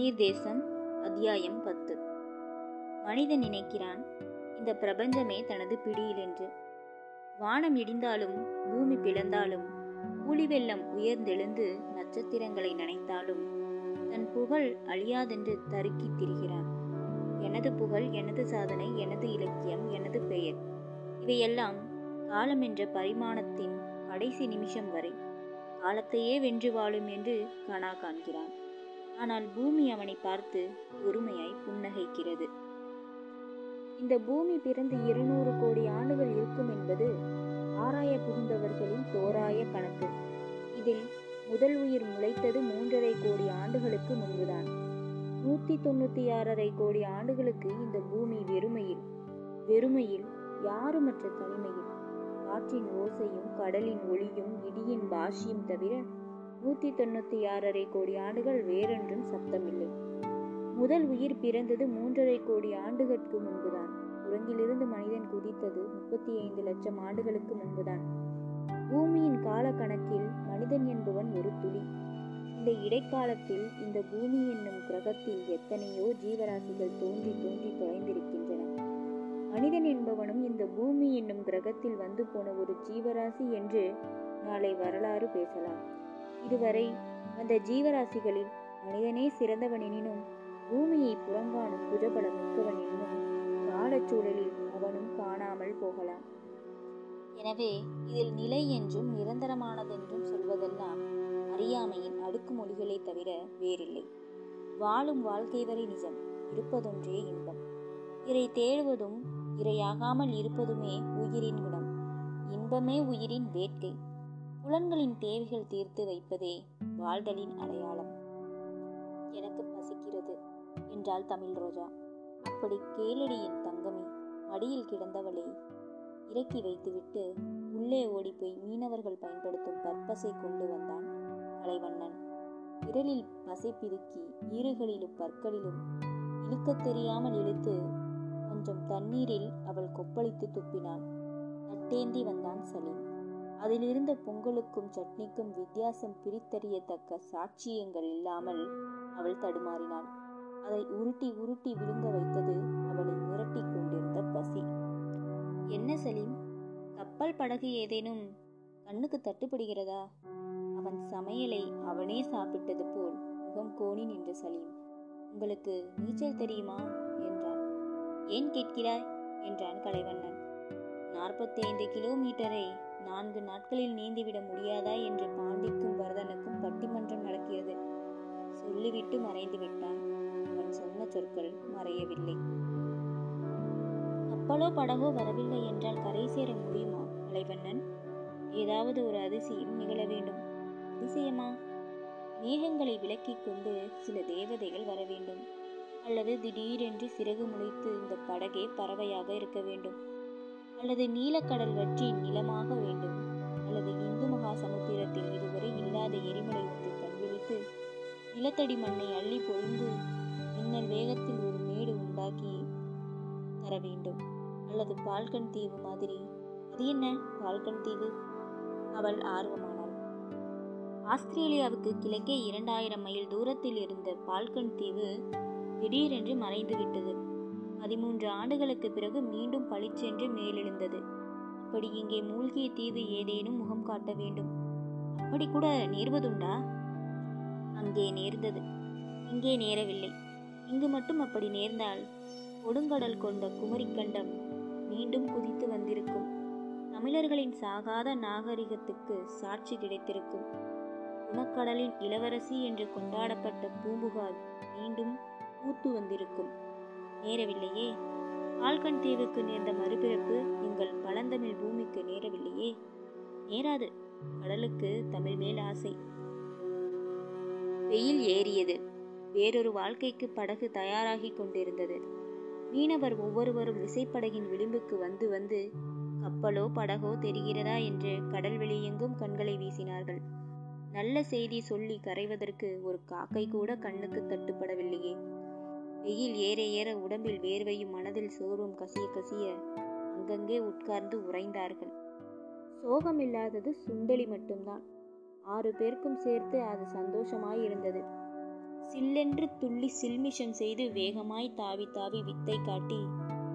தண்ணீர் தேசம் அத்தியாயம் 10. மனிதன் நினைக்கிறான் இந்த பிரபஞ்சமே தனது பிடியில் என்று. வானம் இடிந்தாலும் பூமி பிளந்தாலும் புலிவெள்ளம் உயர்ந்தெழுந்து நட்சத்திரங்களை நனைத்தாலும் தன் புகழ் அழியாதென்று தருக்கி திரிகிறான். எனது புகழ், எனது சாதனை, எனது இலக்கியம், எனது பெயர், இவையெல்லாம் காலம் என்ற பரிமாணத்தின் கடைசி நிமிஷம் வரை காலத்தையே வென்று வாழும் என்று கனா காண்கிறான். ஆனால் பூமி அவனை பார்த்து ஒருமையாய் புன்னகைக்கிறது. இந்த பூமி பிறந்து 200 கோடி ஆண்டுகள் இருக்கும் என்பது ஆராய புகுந்தவர்களின் தோராய கணக்கு. இதில் முதல் உயிர் முளைத்தது 3.5 கோடி ஆண்டுகளுக்கு முன்புதான். 196.5 கோடி ஆண்டுகளுக்கு இந்த பூமி வெறுமையில் யாருமற்ற தனிமையில் காற்றின் ஓசையும் கடலின் ஒளியும் இடியின் பாஷியும் தவிர 196.5 கோடி ஆண்டுகள் வேறொன்றும் சப்தமில்லை. முதல் உயிர் பிறந்தது 3.5 கோடி ஆண்டுகளுக்கு முன்புதான். உறங்கிலிருந்து மனிதன் குதித்தது 35 லட்சம் ஆண்டுகளுக்கு முன்புதான். பூமியின் கால கணக்கில் மனிதன் என்பவன் ஒரு துளி. இந்த இடைக்காலத்தில் இந்த பூமி என்னும் கிரகத்தில் எத்தனையோ ஜீவராசிகள் தோன்றி தோன்றி தொலைந்திருக்கின்றன. மனிதன் என்பவனும் இந்த பூமி என்னும் கிரகத்தில் வந்து போன ஒரு ஜீவராசி என்று நாளை வரலாறு பேசலாம். இதுவரை அந்த ஜீவராசிகளில் மனிதனே சிறந்தவன் எனினும், பூமியை புறங்காணும் புஜபலம் மிக்கவன் எனினும், காலச்சூழலில் அவனும் காணாமல் போகலாம். எனவே இதில் நிலை என்றும் நிரந்தரமானதென்றும் சொல்வதெல்லாம் அறியாமையின் அடுக்குமொழிகளை தவிர வேறில்லை. வாழும் வாழ்க்கை வரை நிஜம், இருப்பதொன்றே இன்பம். இறை தேடுவதும் இரையாகாமல் இருப்பதுமே உயிரின் குணம். இன்பமே உயிரின் வேட்கை. புலன்களின் தேவைகள் தீர்த்து வைப்பதே வாழ்தலின் அடையாளம். எனக்கு பசிக்கிறது என்றாள் தமிழ் ரோஜா. அப்படி கேளடியின் தங்கமே, மடியில் கிடந்தவளே, இறக்கி வைத்துவிட்டு உள்ளே ஓடிப்போய் மீனவர்கள் பயன்படுத்தும் பற்பசை கொண்டு வந்தான் கலைவண்ணன். விரலில் பசை பிதுக்கி ஈறுகளிலும் பற்களிலும் இழுக்க தெரியாமல் இழுத்து கொஞ்சம் தண்ணீரில் அவள் கொப்பளித்து துப்பினாள். நட்டேந்தி வந்தான் சலீம். அதிலிருந்த பொங்கலுக்கும் சட்னிக்கும் வித்தியாசம் பிரித்தறியத்தக்க சாட்சியங்கள் இல்லாமல் அவள் தடுமாறினாள். அதை உருட்டி உருட்டி விழுங்க வைத்தது அவளை மிரட்டி கொண்டிருந்த பசி. என்ன சலீம், கப்பல் படகு ஏதேனும் கண்ணுக்கு தட்டுப்படுகிறதா? அவன் சமையலை அவனே சாப்பிட்டது போல் முகம் கோணி நின்ற சலீம், உங்களுக்கு நீச்சல் தெரியுமா என்றான். ஏன் கேட்கிறாய் என்றான் கலைவண்ணன். 45 கிலோமீட்டரை 4 நாட்களில் நீந்திவிட முடியாதா என்று பாண்டிக்கும் வரதனுக்கும் பட்டிமன்றம் நடக்கிறது. சொல்லிவிட்டு மறைந்து விட்டான். அவன் சொன்ன சொற்கள் மறையவில்லை. கப்பலோ படகோ வரவில்லை என்றால் கரை சேர முடியுமா கலைவண்ணன்? ஏதாவது ஒரு அதிசயம் நிகழ வேண்டும். அதிசயமா? மேகங்களை விலக்கி கொண்டு சில தேவதைகள் வர வேண்டும், அல்லது திடீரென்று சிறகு முளைத்து இந்த படகே பறவையாக இருக்க வேண்டும், அல்லது நீலக்கடல் வற்றி நிலமாக வேண்டும், அல்லது இந்து மகா சமுத்திரத்தில் இதுவரை இல்லாத எரிமலை ஒன்று கண்விழித்து நிலத்தடி மண்ணை அள்ளி பொழிந்து மின்னல் வேகத்தில் ஒரு மேடு உண்டாக்கி தர வேண்டும், அல்லது பால்கன் தீவு மாதிரி. அது என்ன பால்கன் தீவு? அவள் ஆர்வமானாள். ஆஸ்திரேலியாவுக்கு கிழக்கே 2000 மைல் தூரத்தில் இருந்த பால்கன் தீவு திடீரென்று மறைந்து விட்டது. 13 ஆண்டுகளுக்கு பிறகு மீண்டும் பளிச்சென்று மேலெழுந்தது. அப்படி இங்கே மூழ்கிய தீவு ஏதேனும் முகம் காட்ட வேண்டும். அப்படி கூட நேர்வதுண்டா? அங்கே நேர்ந்தது, இங்கே நேரவில்லை. இங்கு மட்டும் அப்படி நேர்ந்தால் கொடுங்கடல் கொண்ட குமரிக்கண்டம் மீண்டும் குதித்து வந்திருக்கும். தமிழர்களின் சாகாத நாகரிகத்துக்கு சாட்சி கிடைத்திருக்கும். உணக்கடலின் இளவரசி என்று கொண்டாடப்பட்ட பூம்புகார் மீண்டும் பூத்து வந்திருக்கும். நேரவில்லையே. பால்கன் தீவுக்கு நேர்ந்த மறுபிறப்பு எங்கள் பழந்தமிழ் பூமிக்கு நேரவில்லையே. நேராது. கடலுக்கு தமிழ் மேல் ஆசை. வெயில் ஏறியது. வேறொரு வாழ்க்கைக்கு படகு தயாராகி கொண்டிருந்தது. மீனவர் ஒவ்வொருவரும் விசைப்படகின் விளிம்புக்கு வந்து வந்து கப்பலோ படகோ தெரிகிறதா என்று கடல்வெளியெங்கும் கண்களை வீசினார்கள். நல்ல செய்தி சொல்லி கரைவதற்கு ஒரு காக்கை கூட கண்ணுக்கு தட்டுப்படவில்லையே. வெயில் ஏற ஏற உடம்பில் வேர்வையும் மனதில் சோர்வும் கசிய அங்கங்கே உட்கார்ந்து உறைந்தார்கள். சோகம் இல்லாதது சுண்டலி மட்டும்தான். 6 பேருக்கும் சேர்த்து அது சந்தோஷமாயிருந்தது. சில்லென்று துள்ளி சில்மிஷம் செய்து வேகமாய் தாவி தாவி வித்தை காட்டி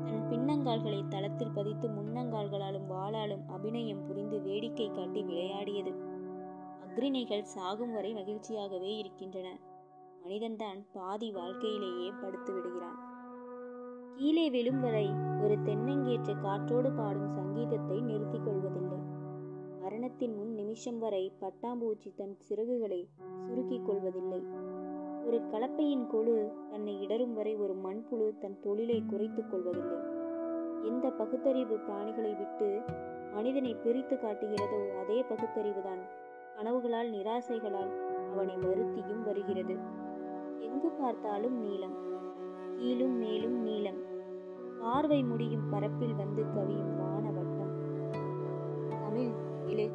தன் பின்னங்கால்களை தளத்தில் பதித்து முன்னங்கால்களாலும் வாளாலும் அபிநயம் புரிந்து வேடிக்கை காட்டி விளையாடியது. அக்ரிணைகள் சாகும் வரை மகிழ்ச்சியாகவே இருக்கின்றன. மனிதன்தான் பாதி வாழ்க்கையிலேயே படுத்து விடுகிறான். கீழே விழும் வரை ஒரு தென்னங்கேற்ற காற்றோடு பாடும் சங்கீதத்தை நிறுத்திக் கொள்வதில்லை. மரணத்தின் முன் நிமிஷம் வரை பட்டாம்பூச்சி தன் சிறகுகளை சுருக்கிக் கொள்வதில்லை. ஒரு கலப்பையின் கொழு தன்னை இடரும் வரை ஒரு மண்புழு தன் தொழிலை குறைத்துக் கொள்வதில்லை. எந்த பகுத்தறிவு பிராணிகளை விட்டு மனிதனை பிரித்து காட்டுகிறதோ அதே பகுத்தறிவுதான் கனவுகளால் நிராசைகளால் அவனை வருத்தியும் வருகிறது. எங்கு பார்த்தாலும் நீலம், கீழும் மேலும் நீளம், பார்வை முடியும் பரப்பில் வந்து கவியும் வானவட்டம். தமிழ் இளே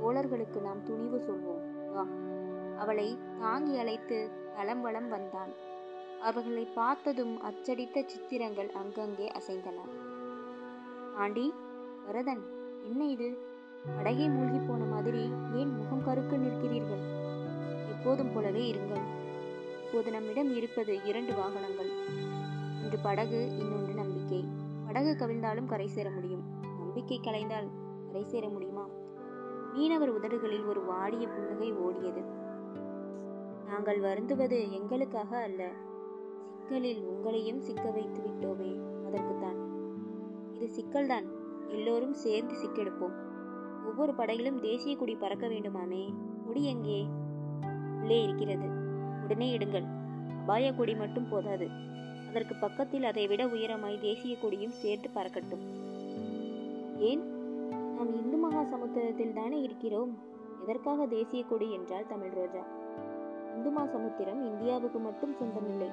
தோழர்களுக்கு நாம் துணிவு சொல்வோம் வா. அவளை தாங்கி அழைத்து தளம் வளம் வந்தான். அவர்களை பார்த்ததும் அச்சடித்த சித்திரங்கள் அங்கங்கே அசைந்தன. ஆண்டி, வரதன், என்ன இது? படகை மூழ்கி போன மாதிரி ஏன் முகம் கருக்கு நிற்கிறீர்கள்? எப்போதும் போலவே இருங்கள். இப்போது நம்மிடம் இருப்பது 2 வாகனங்கள், ஒன்று படகு, இன்னொன்று நம்பிக்கை. படகு கவிழ்ந்தாலும் கரை சேர முடியும், நம்பிக்கை கலைந்தால் கரை சேர முடியுமா? மீனவர் உதடுகளில் ஒரு வாடிய புன்னகை ஓடியது. நாங்கள் வருந்துவது எங்களுக்காக அல்ல, சிக்கலில் உங்களையும் சிக்க வைத்து விட்டோமே அதற்குத்தான். இது சிக்கல்தான், எல்லோரும் சேர்ந்து சிக்கெடுப்போம். ஒவ்வொரு படகிலும் தேசிய கொடி பறக்க வேண்டுமாமே. கொடி எங்கே? உள்ளே இருக்கிறது, உடனே எடுங்கள். அபாய கொடி மட்டும் போதாது, அதற்கு பக்கத்தில் அதை விட உயரமாய் தேசிய கொடியும் சேர்த்து பறக்கட்டும். ஏன்? நாம் இந்து மகா சமுத்திரத்தில் தானே இருக்கிறோம், எதற்காக தேசிய கொடி என்றால் தமிழ் ரோஜா. இந்து மகா சமுத்திரம் இந்தியாவுக்கு மட்டும் சொந்தமில்லை.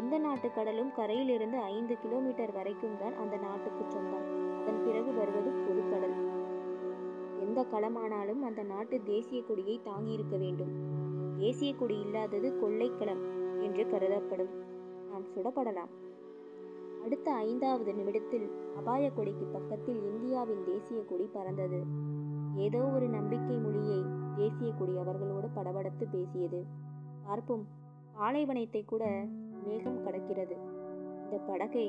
எந்த நாட்டு கடலும் கரையிலிருந்து 5 கிலோமீட்டர் வரைக்கும் தான் அந்த நாட்டுக்கு சொந்தம். அதன் பிறகு வருவது பொதுக்கடல். எந்த களமானாலும் அந்த நாட்டு தேசிய கொடியை தாங்கியிருக்க வேண்டும். தேசிய கொடி இல்லாதது கொள்ளைக்களம் என்று கருதப்படும். நாம் சுடப்படலாம். அடுத்த 5வது நிமிடத்தில் அபாய கொடிக்கு பக்கத்தில் இந்தியாவின் தேசிய கொடி பறந்தது. ஏதோ ஒரு நம்பிக்கை மொழியை தேசிய கொடி அவர்களோடு படபடத்து பேசியது. பார்ப்போம், பாலைவனத்தை கூட மேகம் கடக்கிறது, இந்த படகை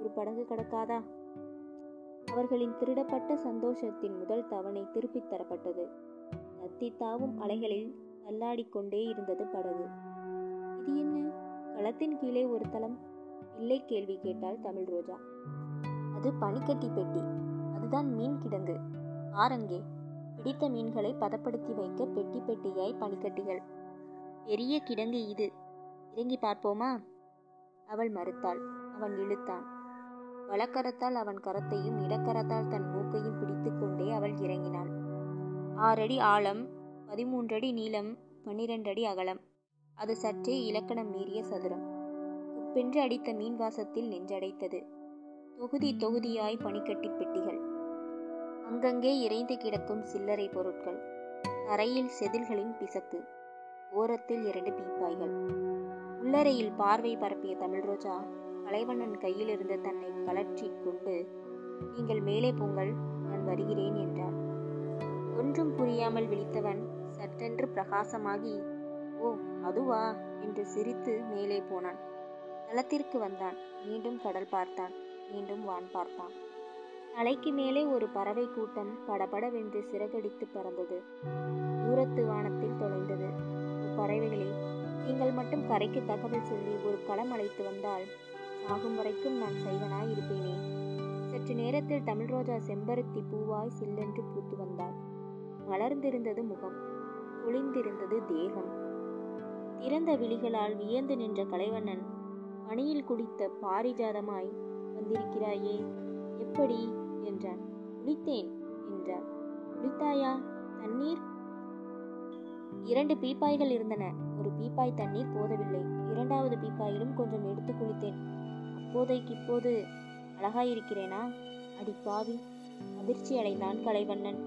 ஒரு படகு கடக்காதா? அவர்களின் திருடப்பட்ட சந்தோஷத்தின் முதல் தவணை திருப்பித் தரப்பட்டது. தத்தித்தாவும் அலைகளில் தள்ளாடிக்கொண்டே இருந்தது படகு. இது என்ன? களத்தின் கீழே ஒரு தளம். இல்லை கேள்வி கேட்டாள் தமிழ் ரோஜா. அது பனிக்கட்டி பெட்டி, அதுதான் மீன் கிடங்கு. ஆரங்கே பிடித்த மீன்களை பதப்படுத்தி வைக்க பெட்டி பெட்டியாய் பனிக்கட்டிகள். பெரிய கிடங்கு இது, இறங்கி பார்ப்போமா? அவள் மறுத்தாள். அவன் இழுத்தான். வலக்கரத்தால் அவன் கரத்தையும் இடக்கரத்தால் தன் மூக்கையும் பிடித்து கொண்டே அவள் இறங்கினாள். 6 அடி ஆழம், 13 அடி நீளம், 12 அடி அகலம். அது சற்றே இலக்கணம் மீறிய சதுரம். உப்பென்று அடித்த மீன் வாசத்தில் நெஞ்சடைத்தது. தொகுதி தொகுதியாய் பனிக்கட்டி பெட்டிகள், அங்கங்கே இறைந்து கிடக்கும் சில்லறை பொருட்கள், தரையில் செதில்களின் பிசக்கு, ஓரத்தில் 2 பீப்பாய்கள். உள்ளறையில் பார்வை பரப்பிய தமிழ்ரோஜா கலைவண்ணன் கையிலிருந்து தன்னை கலற்றி கொண்டு, நீங்கள் மேலே போங்கள், நான் வருகிறேன் என்றான். ஒன்றும் புரியாமல் விழித்தவன் சற்றென்று பிரகாசமாகி, ஓ அதுவா என்று சிரித்து மேலே போனான். தளத்திற்கு வந்தான். மீண்டும் கடல் பார்த்தான், மீண்டும் வான் பார்த்தான். தலைக்கு மேலே ஒரு பறவை கூட்டம் படபடவென்று சிறகடித்து பறந்தது. தூரத்து வானத்தில் தொலைந்தது. பறவைகளே, நீங்கள் மட்டும் கரைக்கு தகவல் சொல்லி ஒரு களம் அழைத்து வந்தால் ஆகும் வரைக்கும் நான் சைவனாய் இருப்பேனே. சற்று நேரத்தில் தமிழ்ரோஜா செம்பருத்தி பூவாய் சில்லென்று பூத்து வந்தாள். மலர்ந்திருந்தது முகம், ஒளிந்திருந்தது தேகம். திறந்த விழிகளால் வியந்து நின்ற கலைவண்ணன், பனியில் குடித்த பாரிஜாதமாய் வந்திருக்கிறாயே, எப்படி என்றான். குளித்தேன் என்றார். குளித்தாயா? தண்ணீர்? 2 பீப்பாய்கள் இருந்தன. ஒரு பீப்பாய் தண்ணீர் போதவில்லை. 2வது பீப்பாயிலும் கொஞ்சம் எடுத்து குளித்தேன். அப்போதைக்கு இப்போது அழகாயிருக்கிறேனா? அடி பாவி! அதிர்ச்சி அடைந்தான் கலைவண்ணன்.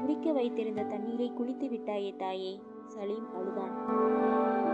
குடிக்க வைத்திருந்த தண்ணீரை குளித்து விட்டாயே தாயே! சலீம் அழுதான்.